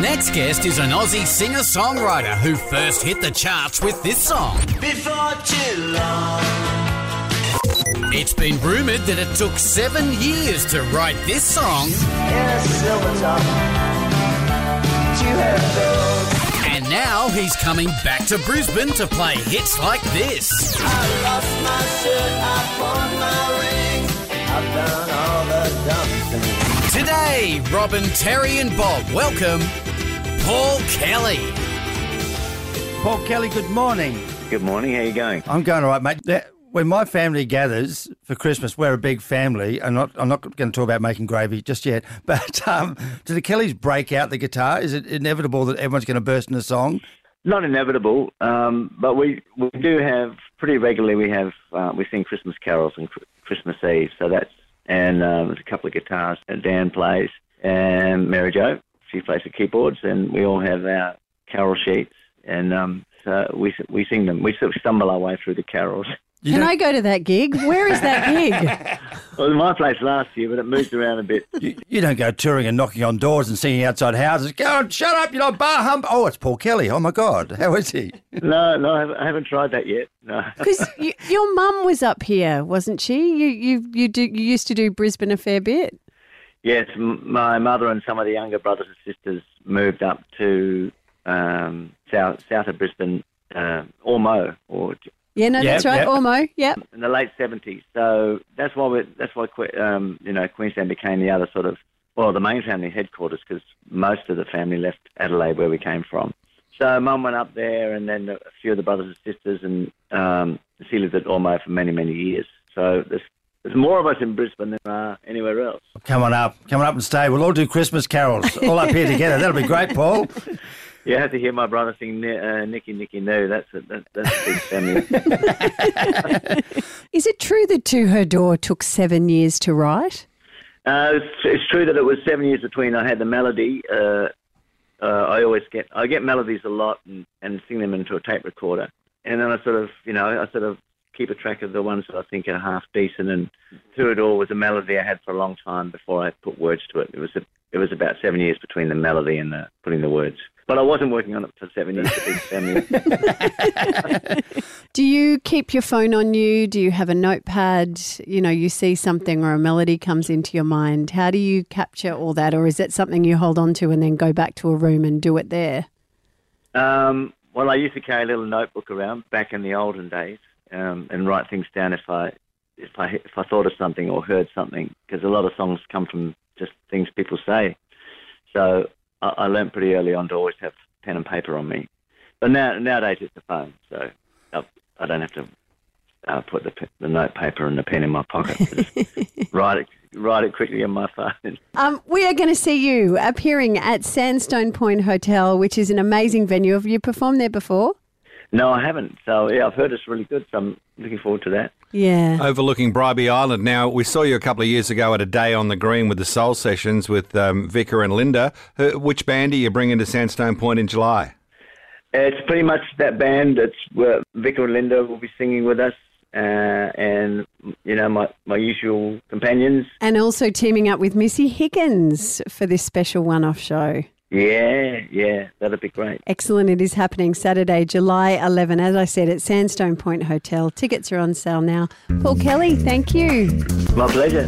Next guest is an Aussie singer-songwriter who first hit the charts with this song. Before too long. It's been rumoured that it took 7 years to write this song. Yeah, silver top. To her door. And now he's coming back to Brisbane to play hits like this. I lost my shirt, I pawned my ring, I've done all the dumb things. Today, Robin, Terry and Bob welcome Paul Kelly. Paul Kelly, good morning. Good morning, how are you going? I'm going all right, mate. When my family gathers for Christmas, we're a big family. I'm not going to talk about making gravy just yet, but do the Kellys break out the guitar? Is it inevitable that everyone's going to burst into song? Not inevitable, but we do have, pretty regularly we sing Christmas carols and Christmas Eve, so that's, and there's a couple of guitars that Dan plays, and Mary Jo. She plays the keyboards, and we all have our carol sheets, and so we sing them. We sort of stumble our way through the carols. Can I go to that gig? Where is that gig? Well, it was my place last year, but it moved around a bit. You don't go touring and knocking on doors and singing outside houses. Go on, shut up, you're not bar hump. Oh, it's Paul Kelly. Oh, my God. How is he? No, I haven't tried that yet. No. Because your mum was up here, wasn't she? You used to do Brisbane a fair bit. Yes, my mother and some of the younger brothers and sisters moved up to south of Brisbane, Ormeau. That's right, Ormeau. Yep. In the late 70s, so that's why Queensland became the other sort of the main family headquarters, because most of the family left Adelaide where we came from. So Mum went up there, and then a few of the brothers and sisters, and she lived at Ormeau for many, many years. So there's more of us in Brisbane than anywhere else. Come on up and stay. We'll all do Christmas carols all up here together. That'll be great, Paul. You have to hear my brother sing Nicky, Nicky, No. That's a big family. Is it true that To Her Door took 7 years to write? It's true that it was 7 years between I had the melody. I get melodies a lot and sing them into a tape recorder. And then I sort of keep a track of the ones that I think are half decent, and To Her Door was a melody I had for a long time before I put words to it. It was about 7 years between the melody and putting the words. But I wasn't working on it for 7 years. Do you keep your phone on you? Do you have a notepad? You know, you see something or a melody comes into your mind. How do you capture all that, or is it something you hold on to and then go back to a room and do it there? Well, I used to carry a little notebook around back in the olden days. And write things down if I thought of something or heard something, because a lot of songs come from just things people say. So I learned pretty early on to always have pen and paper on me. But nowadays it's the phone, so I don't have to put the notepaper and the pen in my pocket. Just write it quickly on my phone. We are going to see you appearing at Sandstone Point Hotel, which is an amazing venue. Have you performed there before? No, I haven't. So, I've heard it's really good, so I'm looking forward to that. Yeah. Overlooking Bribie Island. Now, we saw you a couple of years ago at a day on the green with the Soul Sessions with Vicar and Linda. Which band are you bringing to Sandstone Point in July? It's pretty much that band. It's Vicar and Linda will be singing with us, and, my usual companions. And also teaming up with Missy Higgins for this special one-off show. Yeah, that'd be great. Excellent. It is happening Saturday, July 11, as I said, at Sandstone Point Hotel. Tickets are on sale now. Paul Kelly, thank you. My pleasure.